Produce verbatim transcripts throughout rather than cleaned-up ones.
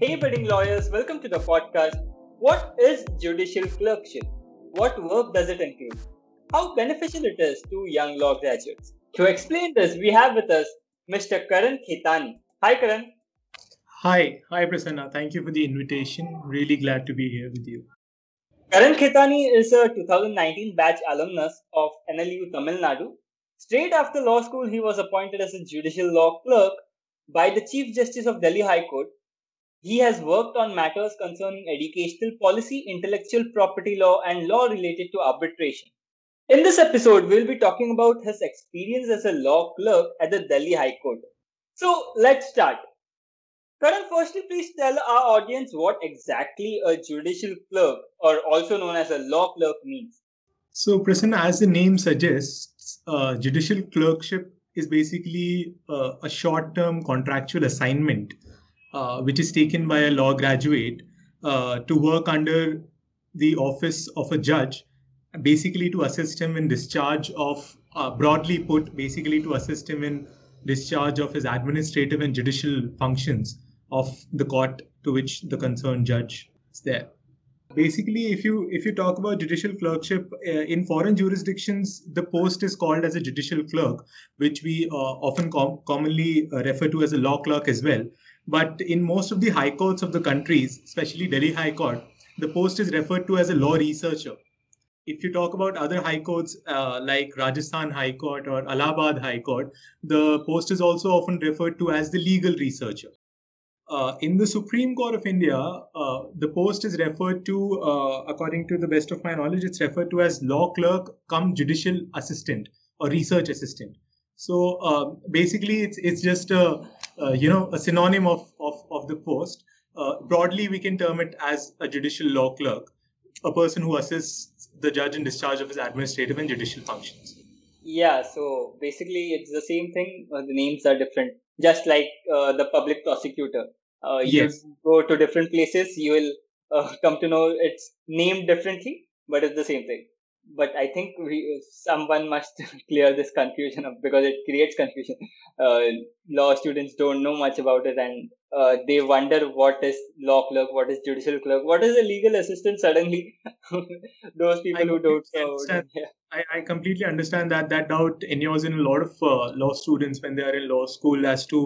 Hey budding lawyers, welcome to the podcast. What is judicial clerkship? What work does it include? How beneficial it is to young law graduates? To explain this, we have with us Mister Karan Khetani. Hi Karan. Hi. Hi Prasanna. Thank you for the invitation. Really glad to be here with you. Karan Khetani is a two thousand nineteen batch alumnus of N L U Tamil Nadu. Straight after law school, he was appointed as a judicial law clerk by the Chief Justice of Delhi High Court. He has worked on matters concerning educational policy, intellectual property law, and law related to arbitration. In this episode, we'll be talking about his experience as a law clerk at the Delhi High Court. So, let's start. Karan, firstly, please tell our audience what exactly a judicial clerk, or also known as a law clerk, means. So, Prasanna, as the name suggests, uh, judicial clerkship is basically uh, a short-term contractual assignment Uh, which is taken by a law graduate uh, to work under the office of a judge, basically to assist him in discharge of, uh, broadly put, basically to assist him in discharge of his administrative and judicial functions of the court to which the concerned judge is there. Basically, if you if you talk about judicial clerkship, uh, in foreign jurisdictions, the post is called as a judicial clerk, which we uh, often com- commonly uh, refer to as a law clerk as well. But in most of the high courts of the countries, especially Delhi High Court, the post is referred to as a law researcher. If you talk about other high courts uh, like Rajasthan High Court or Allahabad High Court, the post is also often referred to as the legal researcher. Uh, in the Supreme Court of India, uh, the post is referred to, uh, according to the best of my knowledge, it's referred to as law clerk cum judicial assistant or research assistant. So uh, basically, it's it's just a uh, you know a synonym of of of the post. Uh, broadly, we can term it as a judicial law clerk, a person who assists the judge in discharge of his administrative and judicial functions. Yeah. So basically, it's the same thing. The names are different. Just like uh, the public prosecutor, uh, you yes. go to different places, you will uh, come to know it's named differently, but it's the same thing. But I think we, someone must clear this confusion up because it creates confusion. Uh, law students don't know much about it and uh, they wonder what is law clerk, what is judicial clerk, what is a legal assistant suddenly. Those people I who don't know. Yeah. I, I completely understand that. That doubt endures in a lot of uh, law students when they are in law school as to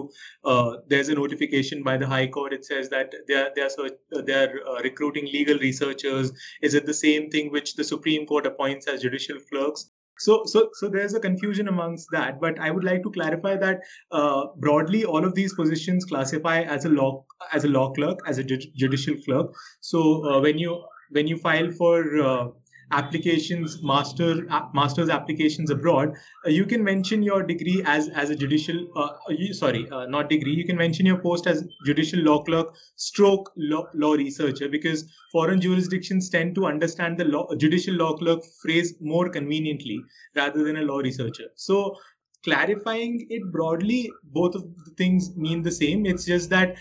uh, there's a notification by the High Court. It says that they are, they are, search, they are uh, recruiting legal researchers. Is it the same thing which the Supreme Court appoints as judicial clerks? So, so, so there's a confusion amongst that, but I would like to clarify that uh, broadly, all of these positions classify as a law, as a law clerk, as a ju- judicial clerk. So, uh, when you when you file for uh, applications, master uh, master's applications abroad, uh, you can mention your degree as as a judicial. Uh, you, sorry, uh, not degree. You can mention your post as judicial law clerk, stroke law, law researcher, because foreign jurisdictions tend to understand the law, judicial law clerk phrase more conveniently rather than a law researcher. So, clarifying it broadly, both of the things mean the same. It's just that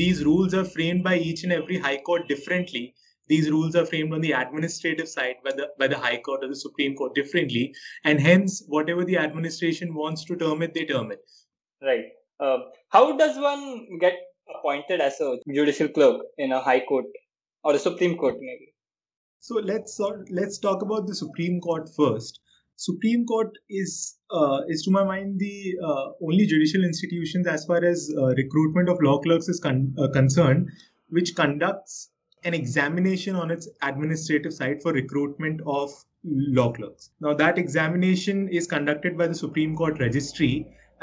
these rules are framed by each and every high court differently. These rules are framed on the administrative side by the by the High Court or the Supreme Court differently, and hence whatever the administration wants to term it, they term it. Right. Uh, how does one get appointed as a judicial clerk in a High Court or a Supreme Court, maybe? So let's sort let's talk about the Supreme Court first. Supreme Court is uh, is to my mind the uh, only judicial institutions as far as uh, recruitment of law clerks is con- uh, concerned, which conducts an examination on its administrative side for recruitment of law clerks. Now, that examination is conducted by the Supreme Court Registry,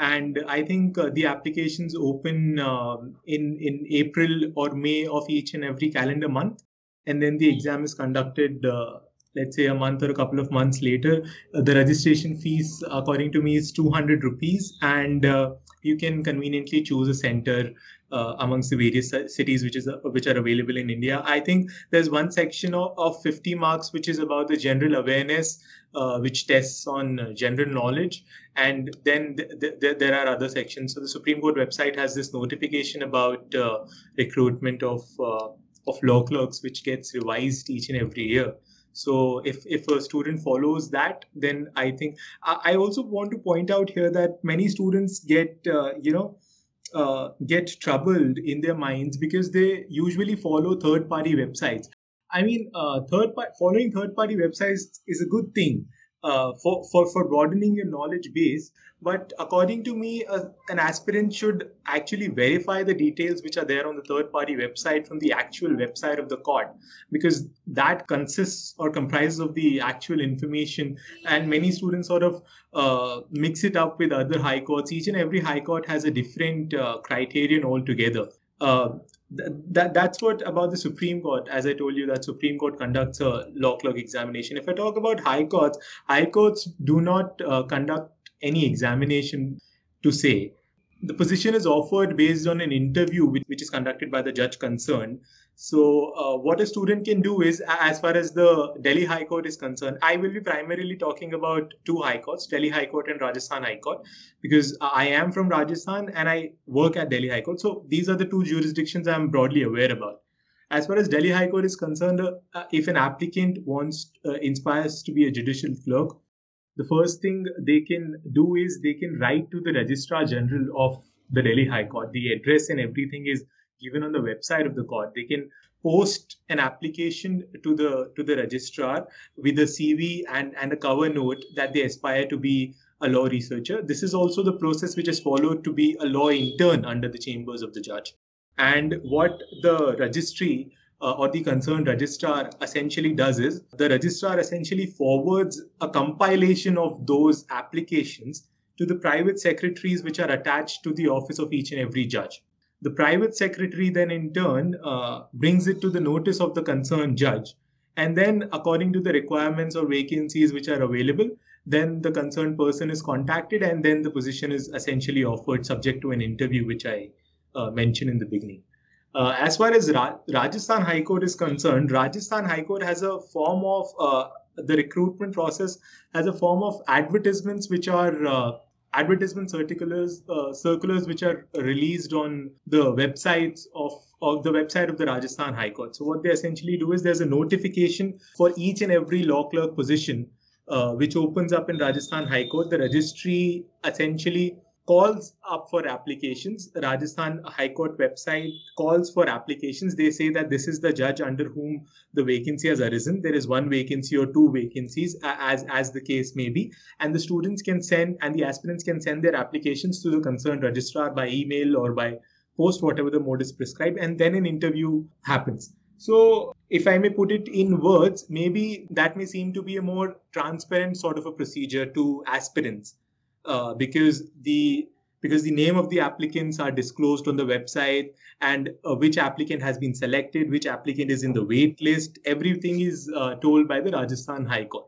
and I think uh, the applications open uh, in, in April or May of each and every calendar month, and then the exam is conducted, uh, let's say, a month or a couple of months later. Uh, the registration fees, according to me, is two hundred rupees, and uh, you can conveniently choose a center uh, amongst the various cities which is uh, which are available in India. I think there's one section of, of fifty marks which is about the general awareness, uh, which tests on uh, general knowledge, and then th- th- there are other sections. So the Supreme Court website has this notification about uh, recruitment of uh, of law clerks, which gets revised each and every year. So if, if a student follows that, then I think I, I also want to point out here that many students get, uh, you know, uh, get troubled in their minds because they usually follow third-party websites. I mean, uh, third par- following third-party websites is a good thing uh, for, for, for broadening your knowledge base. But according to me, uh, an aspirant should actually verify the details which are there on the third-party website from the actual website of the court, because that consists or comprises of the actual information. And many students sort of uh, mix it up with other high courts. Each and every high court has a different uh, criterion altogether. Uh, Th- that that's what about the Supreme Court. As I told you, that Supreme Court conducts a law clerk examination. If I talk about high courts, high courts do not uh, conduct any examination to say. The position is offered based on an interview which, which is conducted by the judge concerned. So uh, what a student can do is, as far as the Delhi High Court is concerned, I will be primarily talking about two high courts, Delhi High Court and Rajasthan High Court, because I am from Rajasthan and I work at Delhi High Court. So these are the two jurisdictions I am broadly aware about. As far as Delhi High Court is concerned, uh, if an applicant wants, uh, inspires to be a judicial clerk, the first thing they can do is they can write to the Registrar General of the Delhi High Court. The address and everything is given on the website of the court. They can post an application to the to the registrar with a C V and, and a cover note that they aspire to be a law researcher. This is also the process which is followed to be a law intern under the chambers of the judge. And what the registry Uh, or the concerned registrar essentially does is, the registrar essentially forwards a compilation of those applications to the private secretaries which are attached to the office of each and every judge. The private secretary then in turn uh, brings it to the notice of the concerned judge. And then according to the requirements or vacancies which are available, then the concerned person is contacted and then the position is essentially offered subject to an interview which I uh, mentioned in the beginning. Uh, as far as Ra- Rajasthan High Court is concerned, Rajasthan High Court has a form of, uh, the recruitment process has a form of advertisements which are, uh, advertisement circulars, uh, circulars which are released on the websites of, of the website of the Rajasthan High Court. So what they essentially do is there's a notification for each and every law clerk position, uh, which opens up in Rajasthan High Court. The registry essentially calls up for applications. Rajasthan High Court website calls for applications. They say that this is the judge under whom the vacancy has arisen. There is one vacancy or two vacancies as, as the case may be. And the students can send and the aspirants can send their applications to the concerned registrar by email or by post, whatever the mode is prescribed. And then an interview happens. So if I may put it in words, maybe that may seem to be a more transparent sort of a procedure to aspirants. Uh, because the because the name of the applicants are disclosed on the website, and uh, which applicant has been selected, which applicant is in the wait list, everything is uh, told by the Rajasthan High Court.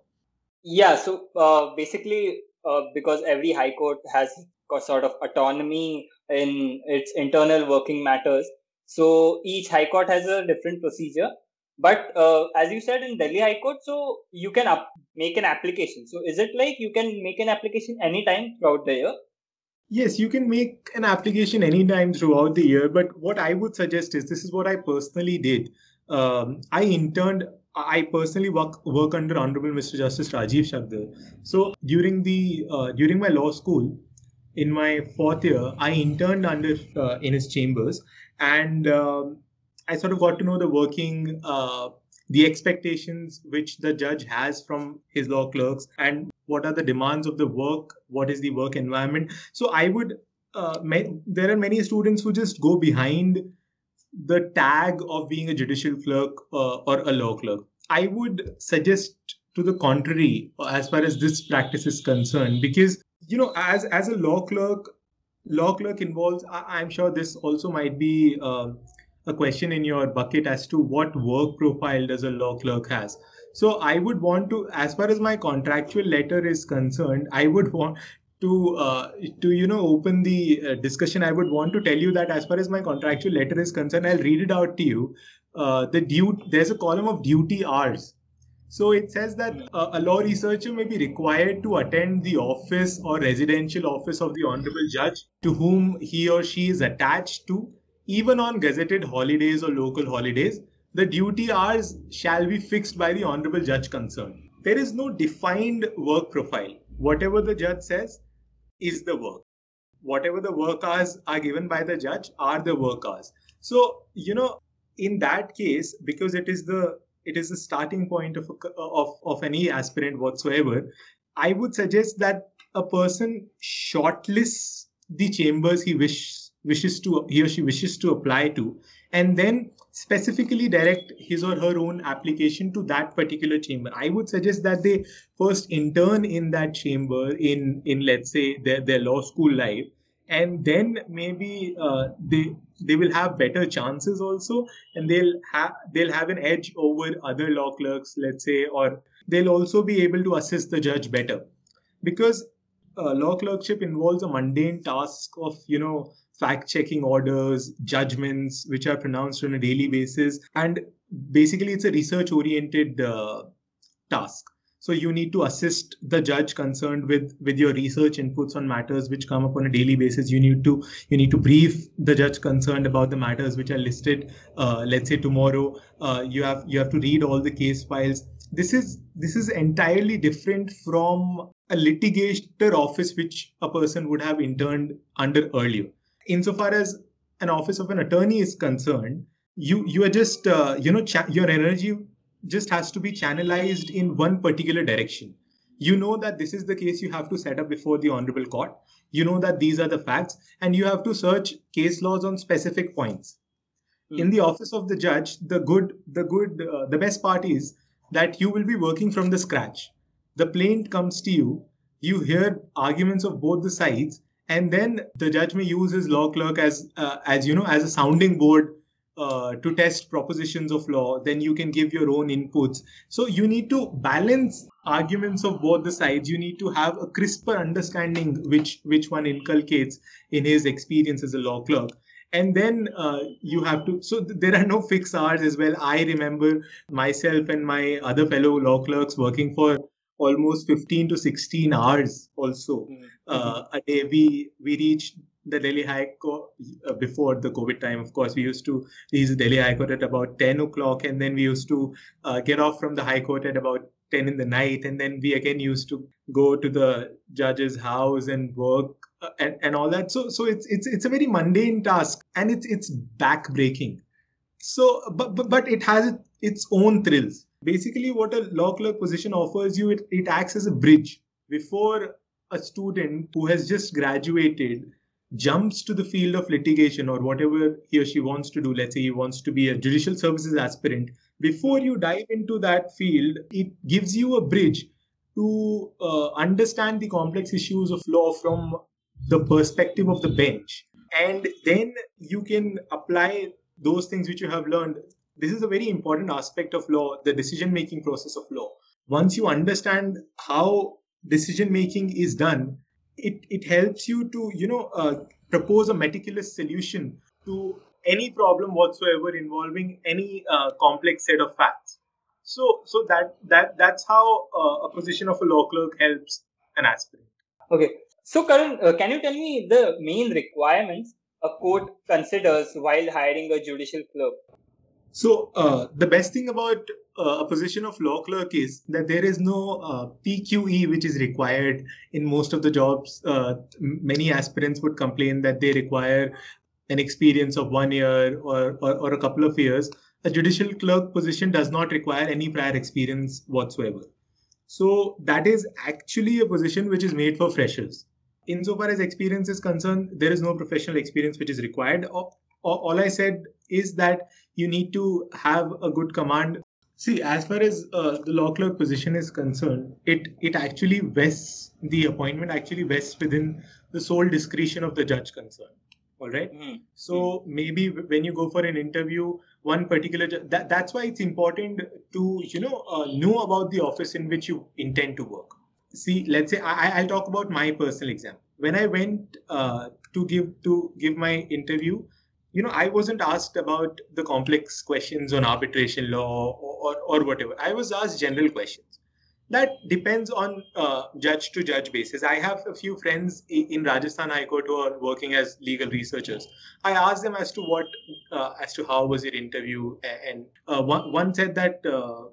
Yeah, so uh, basically, uh, because every High Court has a sort of autonomy in its internal working matters, so each High Court has a different procedure. But uh, as you said, in Delhi High Court, so you can up- make an application. So is it like you can make an application anytime throughout the year? Yes, you can make an application anytime throughout the year. But what I would suggest is, this is what I personally did. Um, I interned, I personally work, work under Honorable Mister Justice Rajiv Shakdher. So during the uh, during my law school, in my fourth year, I interned under uh, in his chambers. And Um, I sort of got to know the working, uh, the expectations which the judge has from his law clerks, and what are the demands of the work, what is the work environment. So I would, uh, may, there are many students who just go behind the tag of being a judicial clerk uh, or a law clerk. I would suggest to the contrary as far as this practice is concerned, because, you know, as, as a law clerk, law clerk involves, I, I'm sure this also might be Uh, a question in your bucket as to what work profile does a law clerk has. So I would want to, as far as my contractual letter is concerned, I would want to, uh, to you know, open the uh, discussion. I would want to tell you that as far as my contractual letter is concerned, I'll read it out to you. Uh, the due, there's a column of duty hours. So it says that uh, a law researcher may be required to attend the office or residential office of the Honorable Judge to whom he or she is attached to, even on gazetted holidays or local holidays. The duty hours shall be fixed by the Honorable Judge concerned. There is no defined work profile. Whatever the judge says is the work. whatever the work hours are given by the judge are the work hours. So, you know, in that case, because it is the it is the starting point of a, of of any aspirant whatsoever, I would suggest that a person shortlists the chambers he wishes wishes to he or she wishes to apply to, and then specifically direct his or her own application to that particular chamber. I would suggest that they first intern in that chamber in, in let's say, their, their law school life, and then maybe uh, they they will have better chances also, and they'll have they'll have an edge over other law clerks, let's say, or they'll also be able to assist the judge better, because uh, law clerkship involves a mundane task of, you know, fact-checking orders, judgments, which are pronounced on a daily basis. And basically, it's a research-oriented uh, task. So you need to assist the judge concerned with, with your research inputs on matters which come up on a daily basis. You need to you need to brief the judge concerned about the matters which are listed, uh, let's say, tomorrow. Uh, you have you have to read all the case files. This is this is entirely different from a litigator office which a person would have interned under earlier. Insofar as an office of an attorney is concerned, you you are just uh, you know cha- your energy just has to be channelized in one particular direction. You know that this is the case you have to set up before the honorable court. You know that these are the facts, and you have to search case laws on specific points. Mm. In the office of the judge, the good the good uh, the best part is that you will be working from the scratch. The plaint comes to you. You hear arguments of both the sides. And then the judge may use his law clerk as, uh, as you know, as a sounding board uh, to test propositions of law. Then you can give your own inputs. So you need to balance arguments of both the sides. You need to have a crisper understanding which which one inculcates in his experience as a law clerk. And then uh, you have to, so th- there are no fixed hours as well. I remember myself and my other fellow law clerks working for almost fifteen to sixteen hours also. Mm-hmm. Uh, a day we we reached the Delhi High Court uh, before the COVID time. Of course, we used to reach the Delhi High Court at about ten o'clock, and then we used to uh, get off from the High Court at about ten in the night, and then we again used to go to the judge's house and work uh, and, and all that. So so it's it's it's a very mundane task, and it's it's backbreaking. So but but, but it has its own thrills. Basically, what a law clerk position offers you, it, it acts as a bridge before a student who has just graduated jumps to the field of litigation or whatever he or she wants to do. Let's say he wants to be a judicial services aspirant. Before you dive into that field, it gives you a bridge to uh, understand the complex issues of law from the perspective of the bench. And then you can apply those things which you have learned. This is a very important aspect of law, the decision-making process of law. Once you understand how decision-making is done, it, it helps you to, you know, uh, propose a meticulous solution to any problem whatsoever involving any uh, complex set of facts. So, so that that that's how uh, a position of a law clerk helps an aspirant. Okay. So, Karan, uh, can you tell me the main requirements a court considers while hiring a judicial clerk? So uh, the best thing about uh, a position of law clerk is that there is no uh, P Q E which is required in most of the jobs. Uh, many aspirants would complain that they require an experience of one year or, or, or a couple of years. A judicial clerk position does not require any prior experience whatsoever. So that is actually a position which is made for freshers. Insofar as experience is concerned, there is no professional experience which is required. Or, All I said is that you need to have a good command. See, as far as uh, the law clerk position is concerned, it it actually vests, the appointment actually vests within the sole discretion of the judge concerned. All right. Mm. So mm. maybe when you go for an interview, one particular ju- that that's why it's important to you know uh, know about the office in which you intend to work. See, let's say I, I'll talk about my personal example. When I went uh, to give to give my interview, you know, I wasn't asked about the complex questions on arbitration law or, or, or whatever. I was asked general questions. That depends on uh, judge to judge basis. I have a few friends in Rajasthan High Court who are working as legal researchers. I asked them as to what, uh, as to how was your interview, and uh, one, one said that uh,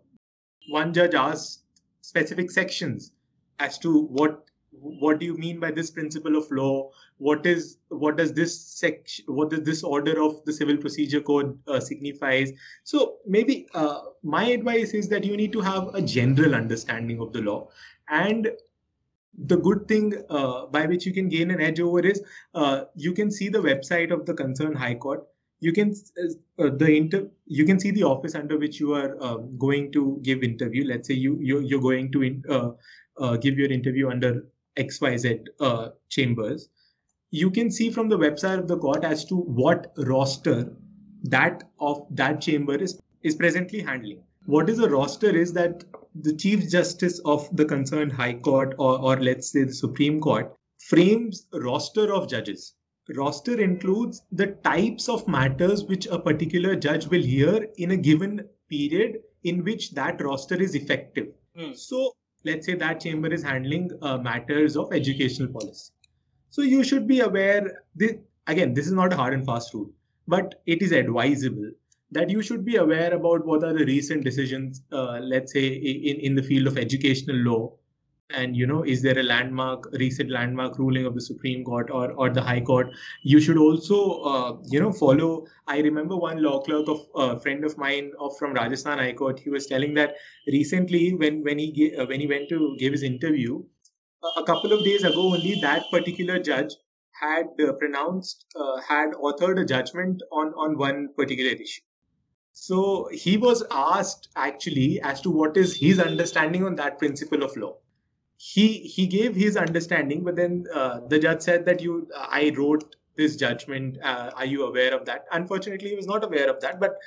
one judge asked specific sections as to what what do you mean by this principle of law? What is what does this section, what does this order of the Civil Procedure Code uh, signifies? So maybe uh, my advice is that you need to have a general understanding of the law. And the good thing uh, by which you can gain an edge over is uh, you can see the website of the concerned High Court. You can uh, the inter you can see the office under which you are uh, going to give interview. Let's say you you're, you're going to in, uh, uh, give your interview under X Y Z uh, chambers. You can see from the website of the court as to what roster that of that chamber is is presently handling. What is a roster is that the Chief Justice of the concerned High Court or or let's say the Supreme Court frames roster of judges. Roster includes the types of matters which a particular judge will hear in a given period in which that roster is effective. Mm. So let's say that chamber is handling uh, matters of educational policy. So you should be aware, this, again, this is not a hard and fast rule, but it is advisable that you should be aware about what are the recent decisions, uh, let's say in, in the field of educational law. And, you know, is there a landmark, recent landmark ruling of the Supreme Court or, or the High Court? You should also, uh, you know, follow. I remember one law clerk of a uh, friend of mine of, from Rajasthan High Court. He was telling that recently when, when, he, uh, when he went to give his interview, uh, a couple of days ago only that particular judge had uh, pronounced, uh, had authored a judgment on, on one particular issue. So he was asked actually as to what is his understanding on that principle of law. He he gave his understanding, but then uh, the judge said that you uh, I wrote this judgment. Uh, are you aware of that? Unfortunately, he was not aware of that, but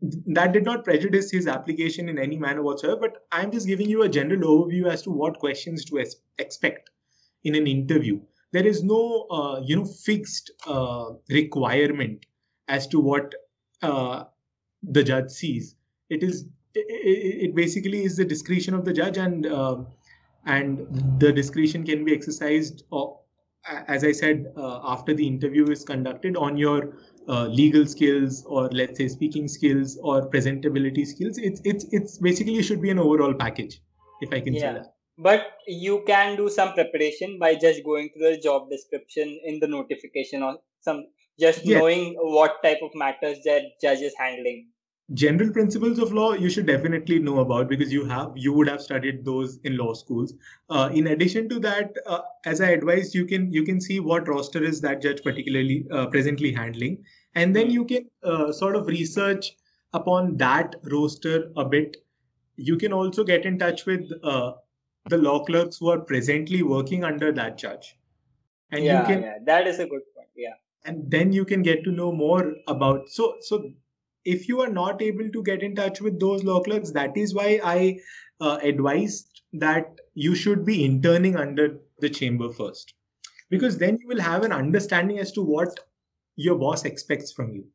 th- that did not prejudice his application in any manner whatsoever. But I'm just giving you a general overview as to what questions to es- expect in an interview. There is no uh, you know fixed uh, requirement as to what uh, the judge sees. It is it, it basically is the discretion of the judge and. Uh, And the discretion can be exercised, uh, as I said, uh, after the interview is conducted on your uh, legal skills or let's say speaking skills or presentability skills. It's it's it's basically should be an overall package, if I can yeah. say that. But you can do some preparation by just going through the job description in the notification or some just yes. knowing what type of matters that judge is handling. General principles of law you should definitely know about because you have you would have studied those in law schools. Uh, in addition to that, uh, as I advised, you can you can see what roster is that judge particularly uh, presently handling, and then you can uh, sort of research upon that roster a bit. You can also get in touch with uh, the law clerks who are presently working under that judge, and yeah, you can yeah, that is a good point. Yeah, and then you can get to know more about so so. If you are not able to get in touch with those law clerks, that is why I uh, advised that you should be interning under the chamber first, because then you will have an understanding as to what your boss expects from you.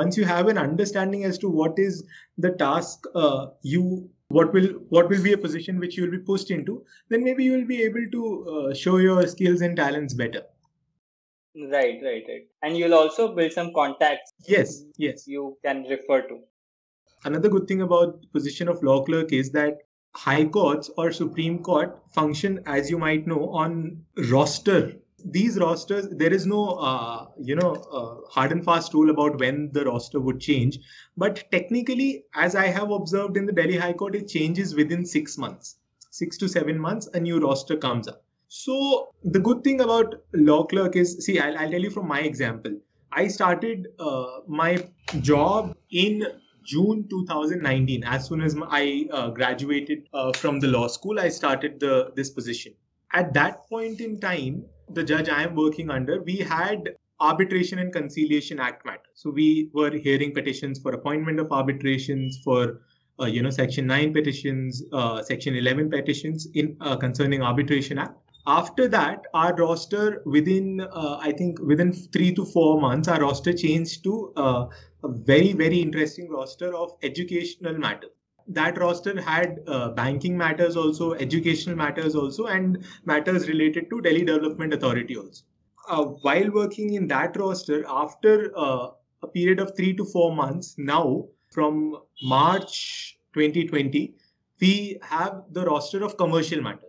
Once you have an understanding as to what is the task, uh, you what will what will be a position which you will be pushed into, then maybe you will be able to uh, show your skills and talents better. Right, right, right. And you'll also build some contacts. Yes, yes. You can refer to. Another good thing about the position of law clerk is that high courts or Supreme Court function, as you might know, on roster. These rosters, there is no, uh, you know, uh, hard and fast rule about when the roster would change. But technically, as I have observed in the Delhi High Court, it changes within six months. Six to seven months, a new roster comes up. So the good thing about law clerk is, see, I'll, I'll tell you from my example. I started uh, my job in June two thousand nineteen. As soon as I uh, graduated uh, from the law school, I started the this position. At that point in time, the judge I am working under, we had Arbitration and Conciliation Act matters. So we were hearing petitions for appointment of arbitrations, for uh, you know Section nine petitions, uh, Section eleven petitions in uh, concerning Arbitration Act. After that, our roster within, uh, I think within three to four months, our roster changed to uh, a very, very interesting roster of educational matters. That roster had uh, banking matters also, educational matters also, and matters related to Delhi Development Authority also. Uh, while working in that roster, after uh, a period of three to four months, now from March twenty twenty, we have the roster of commercial matters.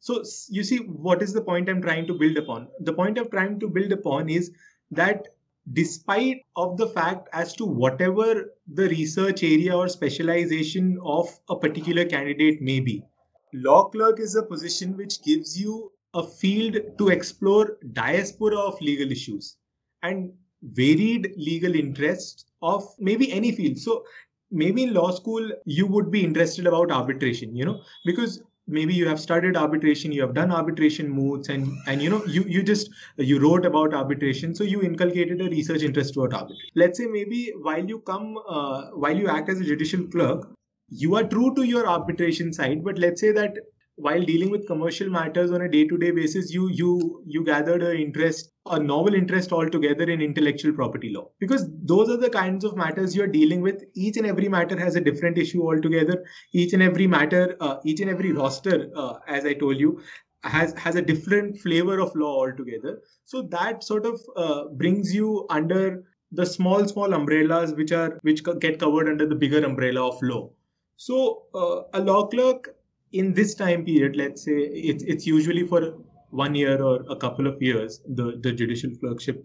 So you see, what is the point I'm trying to build upon? The point I'm trying to build upon is that despite of the fact as to whatever the research area or specialization of a particular candidate may be, law clerk is a position which gives you a field to explore diaspora of legal issues and varied legal interests of maybe any field. So maybe in law school, you would be interested about arbitration, you know, because maybe you have studied arbitration, you have done arbitration moods, and, and you know, you, you just, you wrote about arbitration. So you inculcated a research interest toward arbitration. Let's say maybe while you come, uh, while you act as a judicial clerk, you are true to your arbitration side. But let's say that while dealing with commercial matters on a day-to-day basis, you, you, you gathered an interest, a novel interest altogether in intellectual property law, because those are the kinds of matters you're dealing with. Each and every matter has a different issue altogether. Each and every matter, uh, each and every roster, uh, as I told you, has, has a different flavor of law altogether. So that sort of uh, brings you under the small, small umbrellas, which are, which get covered under the bigger umbrella of law. So uh, a law clerk, in this time period, let's say it, it's usually for one year or a couple of years, the, the judicial clerkship,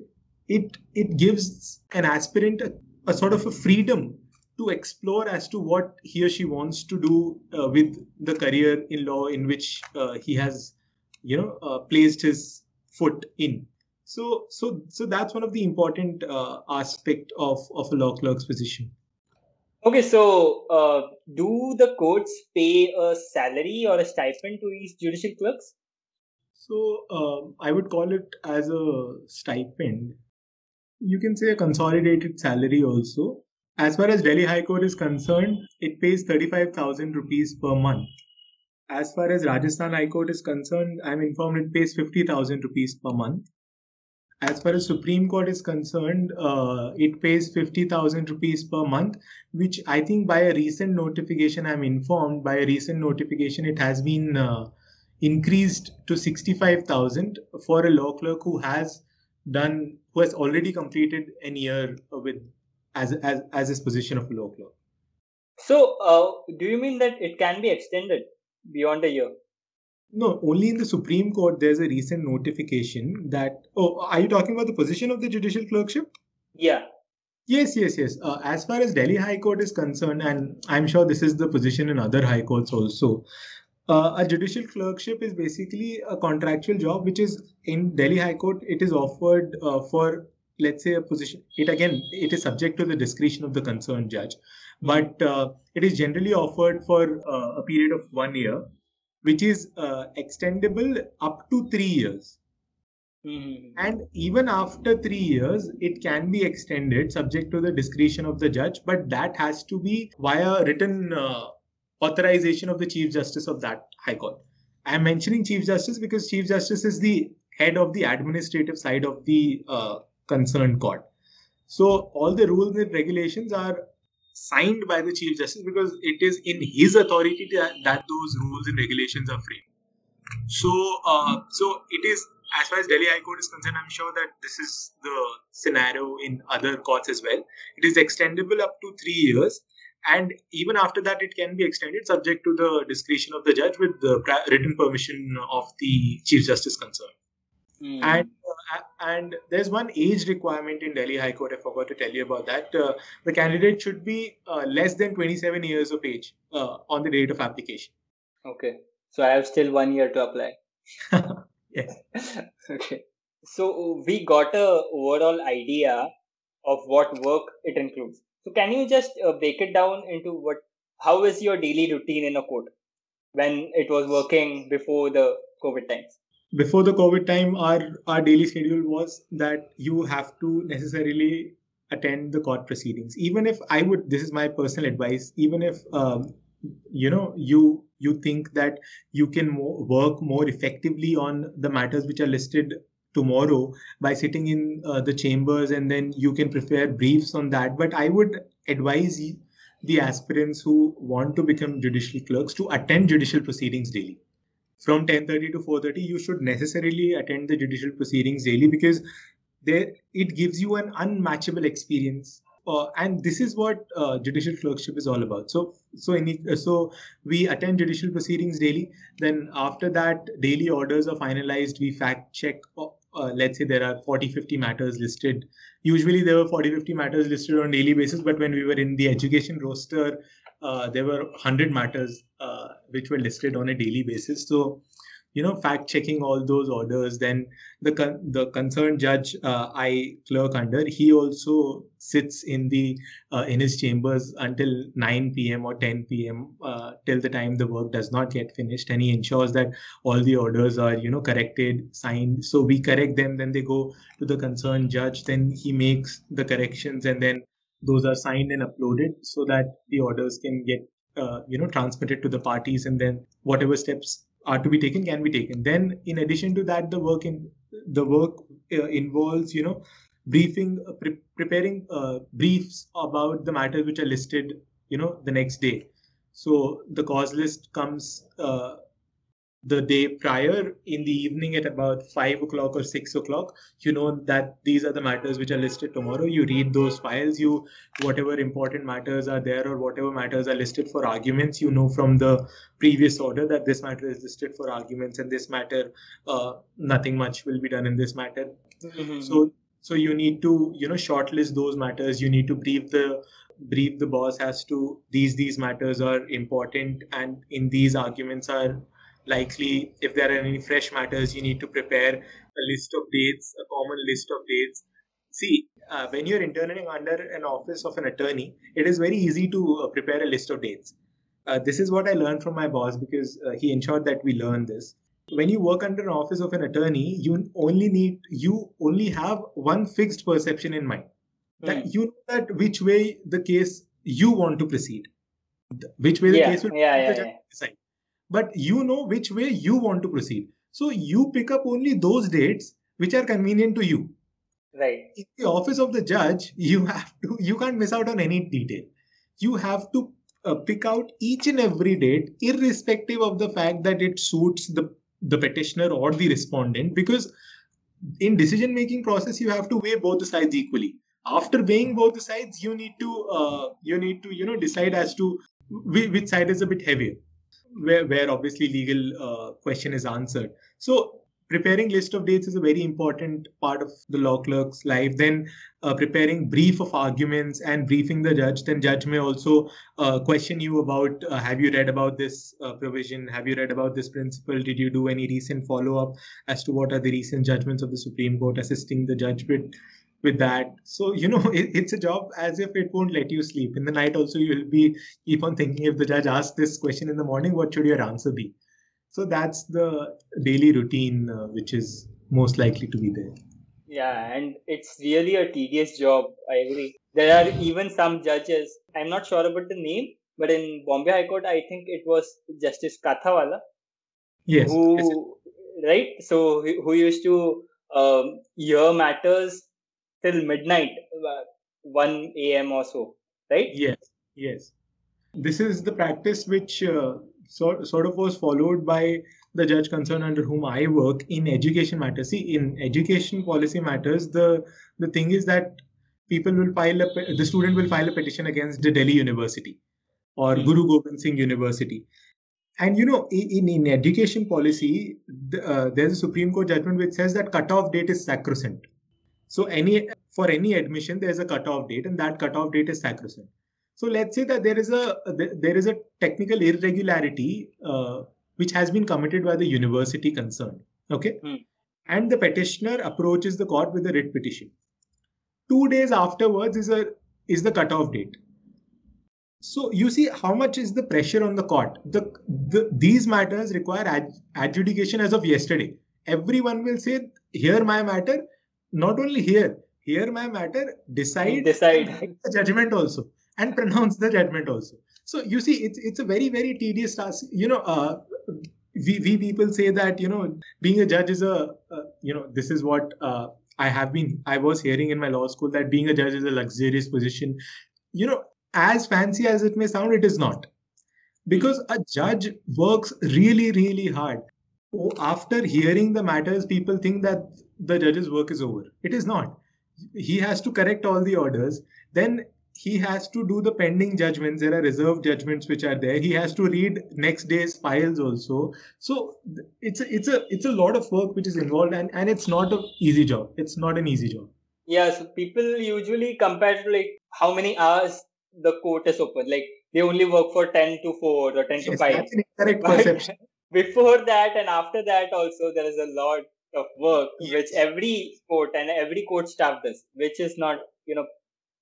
it it gives an aspirant a, a sort of a freedom to explore as to what he or she wants to do uh, with the career in law in which uh, he has, you know, uh, placed his foot in. So, so, so that's one of the important uh, aspect of, of a law clerk's position. Okay, so uh, do the courts pay a salary or a stipend to these judicial clerks? So um, I would call it as a stipend. You can say a consolidated salary also. As far as Delhi High Court is concerned, it pays thirty-five thousand rupees per month. As far as Rajasthan High Court is concerned, I'm informed it pays fifty thousand rupees per month. As far as Supreme Court is concerned, uh, it pays fifty thousand rupees per month, which I think by a recent notification, I'm informed by a recent notification, it has been uh, increased to sixty-five thousand for a law clerk who has done, who has already completed an year with as as, as his position of a law clerk. So, uh, do you mean that it can be extended beyond a year? No, only in the Supreme Court, there's a recent notification that, oh, are you talking about the position of the judicial clerkship? Yeah. Yes, yes, yes. Uh, as far as Delhi High Court is concerned, and I'm sure this is the position in other high courts also, uh, a judicial clerkship is basically a contractual job, which is in Delhi High Court, it is offered uh, for, let's say, a position. It again, it is subject to the discretion of the concerned judge, but uh, it is generally offered for uh, a period of one year. Which is uh, extendable up to three years. Mm-hmm. And even after three years, it can be extended subject to the discretion of the judge, but that has to be via written uh, authorization of the Chief Justice of that High Court. I'm mentioning Chief Justice because Chief Justice is the head of the administrative side of the uh, concerned court. So all the rules and regulations are signed by the Chief Justice because it is in his authority that, that those rules and regulations are framed. So, uh, so it is, as far as Delhi High Court is concerned, I'm sure that this is the scenario in other courts as well. It is extendable up to three years. And even after that, it can be extended subject to the discretion of the judge with the written permission of the Chief Justice concerned. Mm. And uh, and there's one age requirement in Delhi High Court. I forgot to tell you about that. Uh, the candidate should be uh, less than twenty-seven years of age uh, on the date of application. Okay. So I have still one year to apply. Yes. Okay. So we got a overall idea of what work it includes. So can you just uh, break it down into what? How is your daily routine in a court when it was working before the COVID times? Before the COVID time, our, our daily schedule was that you have to necessarily attend the court proceedings. Even if I would, this is my personal advice, even if, um, you know, you you think that you can more, work more effectively on the matters which are listed tomorrow by sitting in uh, the chambers and then you can prepare briefs on that. But I would advise the aspirants who want to become judicial clerks to attend judicial proceedings daily. From ten thirty to four thirty, you should necessarily attend the judicial proceedings daily because there it gives you an unmatchable experience Uh, and this is what uh, judicial clerkship is all about. So, so, in, so we attend judicial proceedings daily. Then after that, daily orders are finalized. We fact check. Uh, let's say there are forty, fifty matters listed. Usually there were forty, fifty matters listed on a daily basis. But when we were in the education roster, uh, there were one hundred matters uh, which were listed on a daily basis. So, you know, fact checking all those orders. Then the con the concerned judge uh, I clerk under, he also sits in the uh, in his chambers until nine p m or ten p m uh, till the time the work does not get finished, and he ensures that all the orders are, you know, corrected, signed. So we correct them, then they go to the concerned judge, then he makes the corrections, and then those are signed and uploaded so that the orders can get uh, you know, transmitted to the parties, and then whatever steps are to be taken can be taken. Then, in addition to that, the work in the work uh, involves, you know, briefing, uh, pre preparing uh, briefs about the matters which are listed, you know, the next day. So the cause list comes uh, the day prior in the evening at about five o'clock or six o'clock. You know that these are the matters which are listed tomorrow. You read those files. You whatever important matters are there or whatever matters are listed for arguments. You know from the previous order that this matter is listed for arguments and this matter, uh, nothing much will be done in this matter. Mm-hmm. So so you need to, you know, shortlist those matters. You need to brief the. brief the boss as to these these matters are important, and in these arguments are likely. If there are any fresh matters, you need to prepare a list of dates, a common list of dates. See, uh, when you're interning under an office of an attorney, it is very easy to uh, prepare a list of dates. Uh, this is what I learned from my boss, because uh, he ensured that we learn this. When you work under an office of an attorney, you only need you only have one fixed perception in mind. That you know that which way the case you want to proceed, which way the yeah, case will yeah, yeah, yeah. decide. But you know which way you want to proceed. So you pick up only those dates which are convenient to you. Right. In the office of the judge, you have to you can't miss out on any detail. You have to uh, pick out each and every date, irrespective of the fact that it suits the the petitioner or the respondent. Because in decision making process, you have to weigh both the sides equally. After weighing both the sides, you need to uh, you need to you know decide as to which side is a bit heavier, where where obviously legal uh, question is answered. So preparing list of dates is a very important part of the law clerk's life. Then uh, preparing brief of arguments and briefing the judge. Then judge may also uh, question you about uh, have you read about this uh, provision? Have you read about this principle? Did you do any recent follow up as to what are the recent judgments of the Supreme Court? Assisting the judge with. With that, so you know it, it's a job as if it won't let you sleep. In the night also, you'll be keep on thinking, if the judge asks this question in the morning, what should your answer be? So that's the daily routine uh, which is most likely to be there. Yeah, and it's really a tedious job. I agree. There are even some judges, I'm not sure about the name, but in Bombay High Court, I think it was Justice Kathawala. Yes. Who, right? So who used to um, hear matters till midnight, one a m or so, right? Yes, yes. This is the practice which uh, sort, sort of was followed by the judge concerned under whom I work in education matters. See, in education policy matters, the, the thing is that people will file a, the student will file a petition against the Delhi University or mm-hmm. Guru Gobind Singh University. And, you know, in, in education policy, the, uh, there's a Supreme Court judgment which says that cutoff date is sacrosanct. So any for any admission, there's a cutoff date, and that cutoff date is sacrosanct. So let's say that there is a there is a technical irregularity uh, which has been committed by the university concerned. Okay, hmm. and the petitioner approaches the court with a writ petition. Two days afterwards is a is the cutoff date. So you see how much is the pressure on the court. The, the these matters require ad, adjudication as of yesterday. Everyone will say, "Hear my matter." Not only here, hear my matter, decide, decide. The judgment also, and pronounce the judgment also. So you see, it's it's a very, very tedious task. You know, uh, we, we people say that, you know, being a judge is a, uh, you know, this is what uh, I have been, I was hearing in my law school, that being a judge is a luxurious position. You know, as fancy as it may sound, it is not. Because a judge works really, really hard. After hearing the matters, people think that the judge's work is over. It is not. He has to correct all the orders. Then he has to do the pending judgments. There are reserved judgments which are there. He has to read next day's files also. So it's a, it's a, it's a lot of work which is involved, and, and it's not an easy job. It's not an easy job. Yeah, so people usually compare to like how many hours the court is open. Like they only work for ten to four or ten yes, to five. That's an incorrect perception. Before that and after that also there is a lot of work yes. which every court and every court staff does, which is not, you know,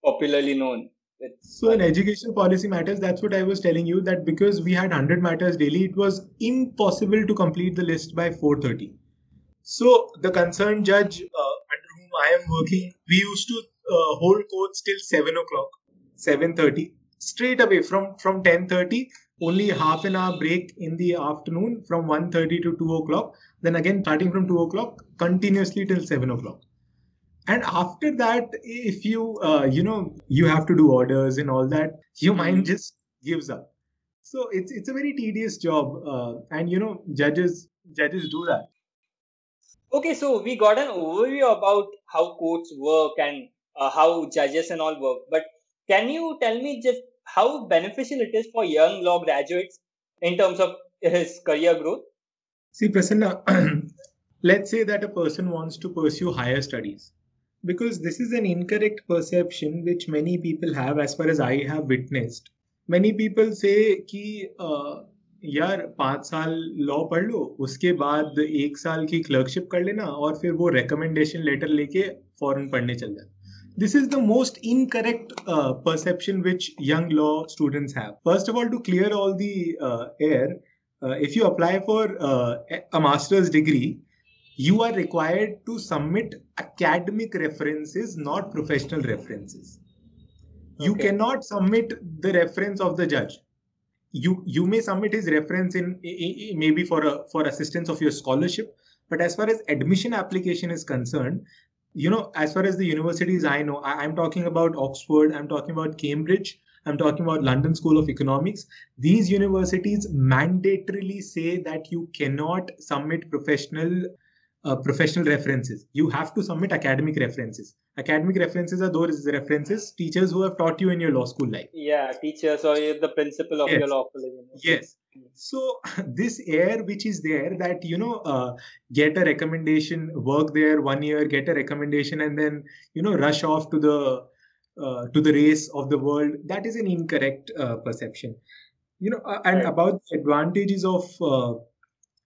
popularly known. It's so in education policy matters, that's what I was telling you, that because we had one hundred matters daily, it was impossible to complete the list by four thirty. So the concerned judge uh, under whom I am working, we used to uh, hold courts till seven o'clock, seven thirty, straight away from, from ten thirty, only half an hour break in the afternoon from one thirty to two o'clock. Then again, starting from two o'clock, continuously till seven o'clock. And after that, if you, uh, you know, you have to do orders and all that, your mind just gives up. So it's it's a very tedious job. Uh, and, you know, judges, judges do that. Okay, so we got an overview about how courts work and uh, how judges and all work. But can you tell me just how beneficial it is for young law graduates in terms of his career growth? See, Prasanna, let's say that a person wants to pursue higher studies. Because this is an incorrect perception which many people have, as far as I have witnessed. Many people say ki uh, yaar five saal law pad lo, uske baad ek saal ki clerkship kar lena aur fir wo recommendation letter leke foreign padne chal jana. This is the most incorrect uh, perception which young law students have. First of all, to clear all the uh, air, uh, if you apply for uh, a master's degree, you are required to submit academic references, not professional references. Okay. You cannot submit the reference of the judge. You, you may submit his reference in maybe for a, for assistance of your scholarship, but as far as admission application is concerned, you know, as far as the universities I know, I, I'm talking about Oxford, I'm talking about Cambridge, I'm talking about London School of Economics. These universities mandatorily say that you cannot submit professional uh, professional references. You have to submit academic references. Academic references are those references, teachers who have taught you in your law school life. Yeah, teachers or the principal of yes. your law college. Yes. So this air which is there that, you know, uh, get a recommendation, work there one year, get a recommendation and then, you know, rush off to the uh, to the race of the world. That is an incorrect uh, perception. You know, uh, and about the advantages of, uh,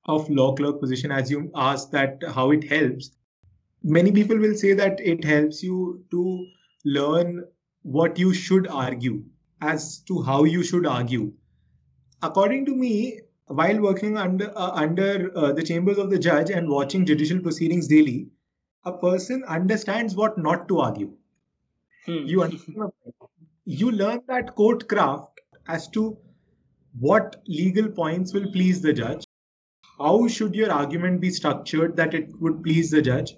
of law clerk position, as you asked that how it helps. Many people will say that it helps you to learn what you should argue as to how you should argue. According to me, while working under uh, under uh, the chambers of the judge and watching judicial proceedings daily, a person understands what not to argue. Hmm. You understand, you learn that court craft as to what legal points will please the judge. How should your argument be structured that it would please the judge?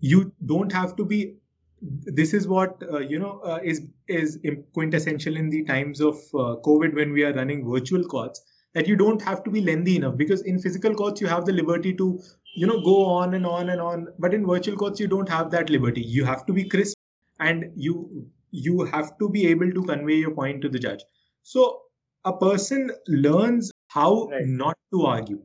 You don't have to be. This is what, uh, you know, uh, is, is quintessential in the times of uh, COVID when we are running virtual courts, that you don't have to be lengthy enough, because in physical courts, you have the liberty to, you know, go on and on and on. But in virtual courts, you don't have that liberty. You have to be crisp and you, you have to be able to convey your point to the judge. So a person learns how right. not to argue.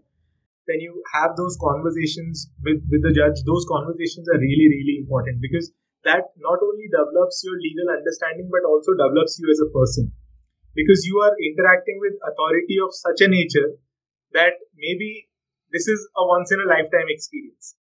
When you have those conversations with, with the judge, those conversations are really, really important, because that not only develops your legal understanding, but also develops you as a person, because you are interacting with authority of such a nature that maybe this is a once in a lifetime experience.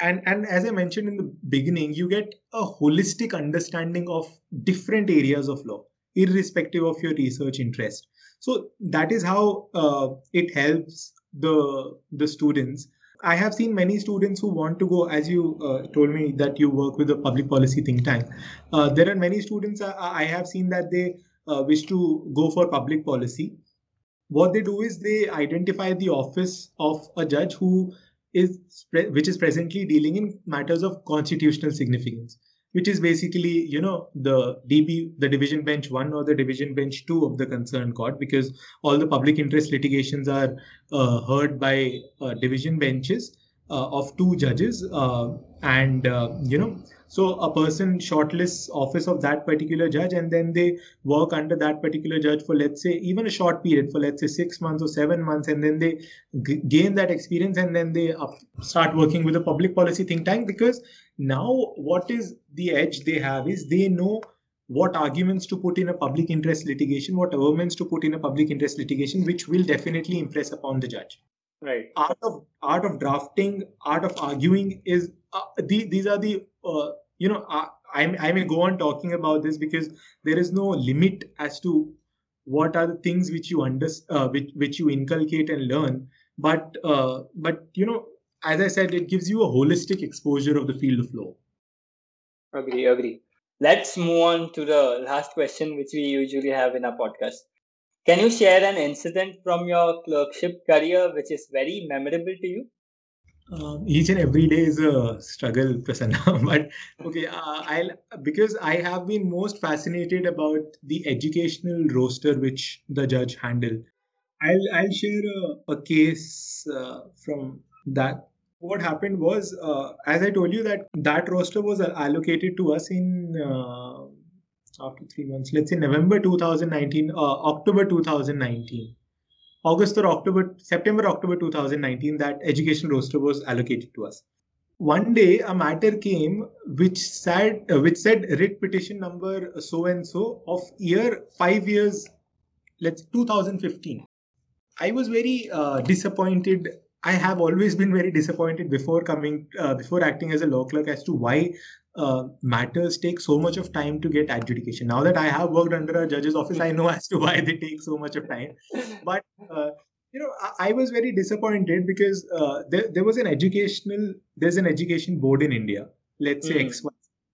And, and as I mentioned in the beginning, you get a holistic understanding of different areas of law, irrespective of your research interest. So that is how uh, it helps the, the students. I have seen many students who want to go, as you uh, told me that you work with a public policy think tank. Uh, there are many students I, I have seen that they uh, wish to go for public policy. What they do is they identify the office of a judge who is, which is presently dealing in matters of constitutional significance, which is basically, you know, the D B, the division bench one or the division bench two of the concerned court, because all the public interest litigations are uh, heard by uh, division benches uh, of two judges. Uh, and, uh, you know, So a person shortlists office of that particular judge, and then they work under that particular judge for, let's say, even a short period for, let's say, six months or seven months. And then they g- gain that experience, and then they up- start working with a public policy think tank, because now what is the edge they have is they know what arguments to put in a public interest litigation, what arguments to put in a public interest litigation, which will definitely impress upon the judge. Right. Art of art of drafting, art of arguing is uh, the, these are the, uh, you know, uh, I, I may go on talking about this because there is no limit as to what are the things which you under, uh, which, which you inculcate and learn. But, uh, but, you know, as I said, it gives you a holistic exposure of the field of law. Agree, agree. Let's move on to the last question, which we usually have in our podcast. Can you share an incident from your clerkship career which is very memorable to you? Uh, each and every day is a struggle, Prasanna. But okay, uh, I'll because I have been most fascinated about the educational roster which the judge handled. I'll I'll share a, a case uh, from that. What happened was, uh, as I told you, that that roster was allocated to us in uh, after three months. Let's say November twenty nineteen, uh, October twenty nineteen, August or October, September, October twenty nineteen. That education roster was allocated to us. One day, a matter came which said uh, which said writ petition number so and so of year five years, let's two thousand fifteen. I was very uh, disappointed. I have always been very disappointed before coming, uh, before acting as a law clerk as to why uh, matters take so much of time to get adjudication. Now that I have worked under a judge's office, I know as to why they take so much of time. But, uh, you know, I, I was very disappointed because uh, there, there was an educational, there's an education board in India, let's say mm. X Y.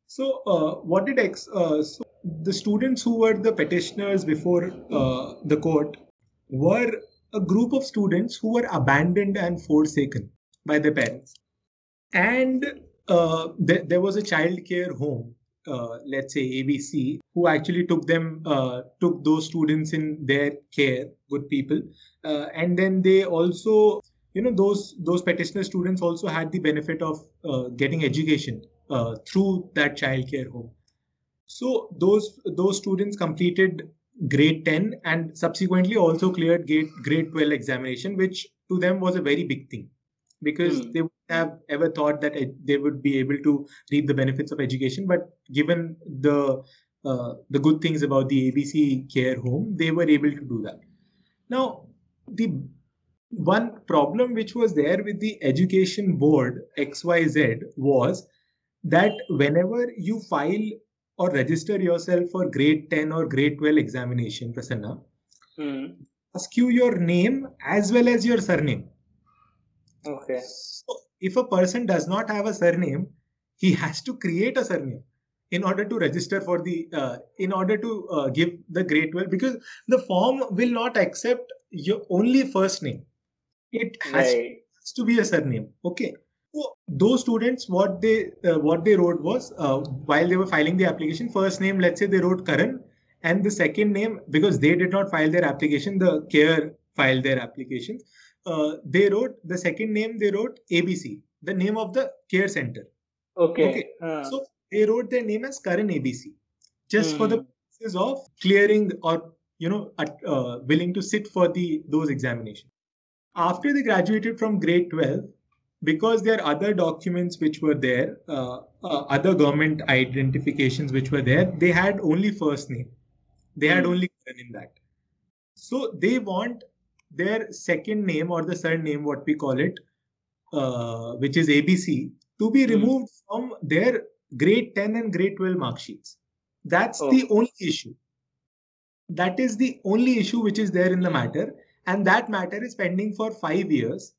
So uh, what did X, uh, so the students who were the petitioners before uh, the court were a group of students who were abandoned and forsaken by their parents. And uh, th- there was a child care home, uh, let's say A B C, who actually took them, uh, took those students in their care, good people. Uh, and then they also, you know, those, those petitioner students also had the benefit of uh, getting education uh, through that child care home. So those, those students completed grade ten and subsequently also cleared grade twelve examination, which to them was a very big thing because mm. they would have ever thought that ed- they would be able to reap the benefits of education. But given the uh, the good things about the A B C care home, they were able to do that. Now, the one problem which was there with the education board X Y Z was that whenever you file or register yourself for grade ten or grade twelve examination, Prasanna, mm. ask you your name as well as your surname. Okay. So if a person does not have a surname, he has to create a surname in order to register for the, uh, in order to uh, give the grade twelve, because the form will not accept your only first name. It has, right. to, has to be a surname. Okay. So those students, what they uh, what they wrote was, uh, while they were filing the application, first name, let's say they wrote Karan, and the second name, because they did not file their application, the care filed their application. Uh, they wrote the second name, they wrote A B C, the name of the care center. Okay. okay. Uh. So they wrote their name as Karan A B C, just mm. for the purposes of clearing or, you know, at, uh, willing to sit for the those examinations. After they graduated from grade twelve, because there are other documents which were there, uh, uh, other government identifications which were there, they had only first name. They mm. had only in that. So they want their second name or the surname, what we call it, uh, which is A B C, to be removed mm. from their grade ten and grade twelve mark sheets. That's oh. the only issue. That is the only issue which is there in the matter. And that matter is pending for five years.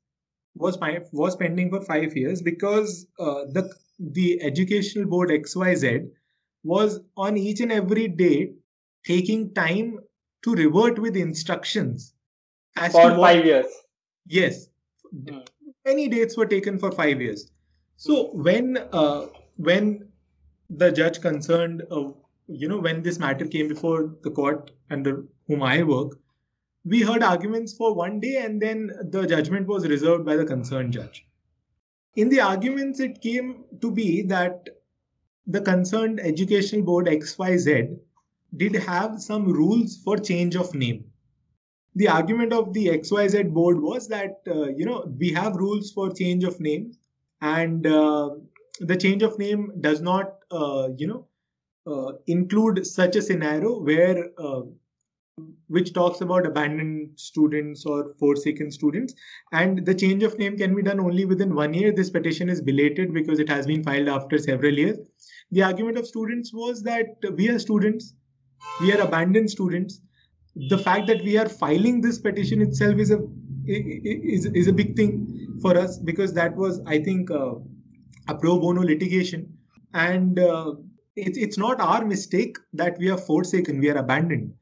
was was pending for five years because uh, the the educational board X Y Z was on each and every day taking time to revert with instructions. As for to what, five years. Yes. Hmm. Many dates were taken for five years. So when uh, when the judge concerned, uh, you know, when this matter came before the court under whom I work, we heard arguments for one day and then the judgment was reserved by the concerned judge. In the arguments, it came to be that the concerned educational board X Y Z did have some rules for change of name. The argument of the X Y Z board was that, uh, you know, we have rules for change of name, and uh, the change of name does not, uh, you know, uh, include such a scenario where, uh, which talks about abandoned students or forsaken students, and the change of name can be done only within one year. This petition is belated because it has been filed after several years. The argument of students was that we are students, we are abandoned students. The fact that we are filing this petition itself is a is is a big thing for us, because that was, I think, uh, a pro bono litigation, and uh, it's it's not our mistake that we are forsaken, we are abandoned.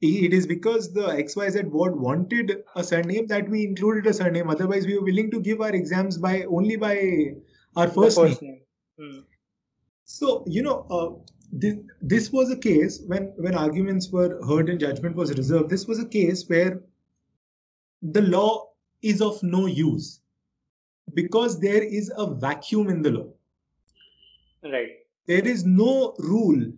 It is because the X Y Z board wanted a surname that we included a surname. Otherwise, we were willing to give our exams by only by our first, first name. name. Hmm. So, you know, uh, this, this was a case when, when arguments were heard and judgment was reserved. This was a case where the law is of no use because there is a vacuum in the law. Right. There is no rule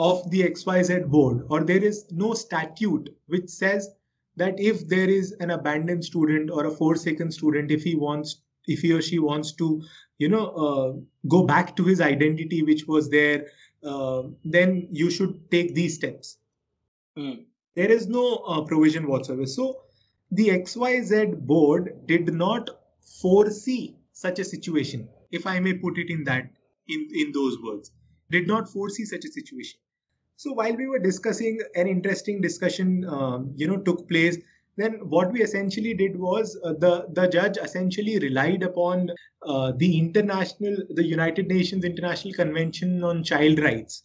of the X Y Z board, or there is no statute which says that if there is an abandoned student or a forsaken student, if he wants, if he or she wants to, you know, uh, go back to his identity which was there, uh, then you should take these steps. Mm. There is no uh, provision whatsoever. So the X Y Z board did not foresee such a situation, if I may put it in that, in, in those words, did not foresee such a situation. So while we were discussing, an interesting discussion, um, you know, took place. Then what we essentially did was uh, the, the judge essentially relied upon uh, the international, the United Nations International Convention on Child Rights,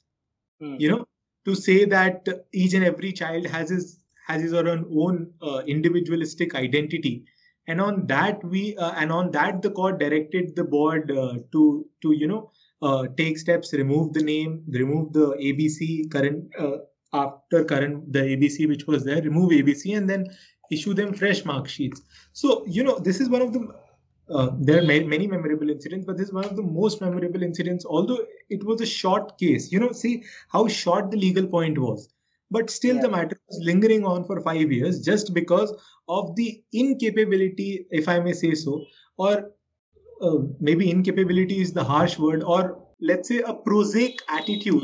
mm. you know, to say that each and every child has his, has his or her own uh, individualistic identity. And on that we, uh, and on that the court directed the board uh, to, to, you know, uh, take steps, remove the name, remove the A B C current, uh, after current, the A B C which was there, remove A B C and then issue them fresh mark sheets. So, you know, this is one of the, uh, there are ma- many memorable incidents, but this is one of the most memorable incidents, although it was a short case. You know, see how short the legal point was. But still yeah. the matter was lingering on for five years just because of the incapability, if I may say so, or uh, maybe incapability is the harsh word, or let's say a prosaic attitude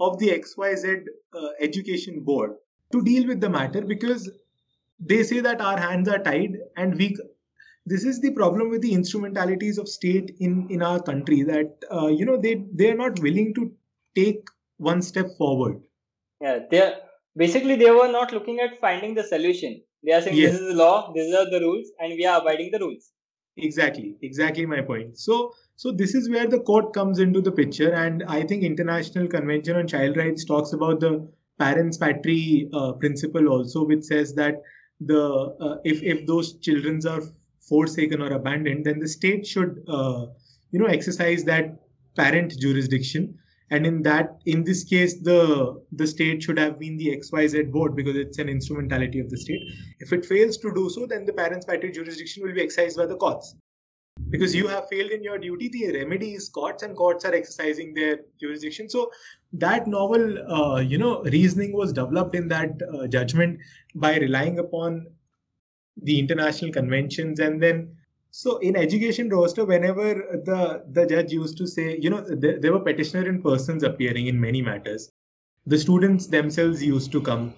of the X Y Z uh, education board to deal with the matter, because they say that our hands are tied and we, this is the problem with the instrumentalities of state in, in our country, that, uh, you know, they, they are not willing to take one step forward. Yeah, they are, basically they were not looking at finding the solution. They are saying yes. This is the law, these are the rules and we are abiding the rules. Exactly, exactly my point. So, So this is where the court comes into the picture, and I think International Convention on Child Rights talks about the parents patrie uh, principle also, which says that the uh, if if those children are forsaken or abandoned, then the state should uh, you know exercise that parent jurisdiction, and in that in this case the the state should have been the X Y Z board because it's an instrumentality of the state. If it fails to do so, then the parents patrie jurisdiction will be exercised by the courts. Because you have failed in your duty, the remedy is courts, and courts are exercising their jurisdiction. So that novel, uh, you know, reasoning was developed in that uh, judgment by relying upon the international conventions. And then, so in education roster, whenever the, the judge used to say, you know, th- there were petitioner in persons appearing in many matters. The students themselves used to come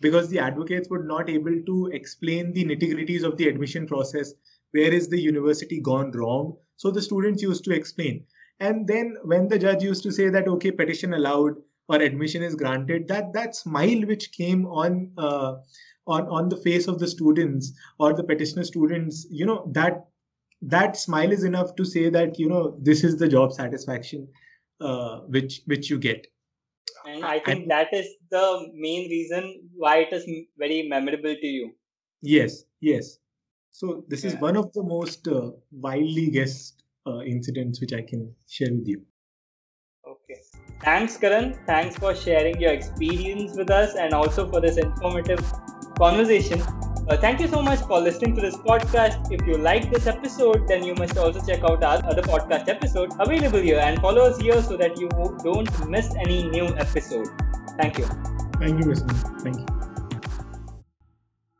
because the advocates were not able to explain the nitty-gritties of the admission process. Where is the university gone wrong? So the students used to explain. And then when the judge used to say that, okay, petition allowed or admission is granted, that that smile which came on uh, on, on the face of the students or the petitioner students, you know, that that smile is enough to say that, you know, this is the job satisfaction uh, which, which you get. And I think and, that is the main reason why it is very memorable to you. Yes, yes. So this yeah. is one of the most uh, widely guessed uh, incidents which I can share with you. Okay. Thanks, Karan. Thanks for sharing your experience with us and also for this informative conversation. Uh, thank you so much for listening to this podcast. If you like this episode, then you must also check out our other podcast episode available here and follow us here so that you don't miss any new episode. Thank you. Thank you, Mister Thank you.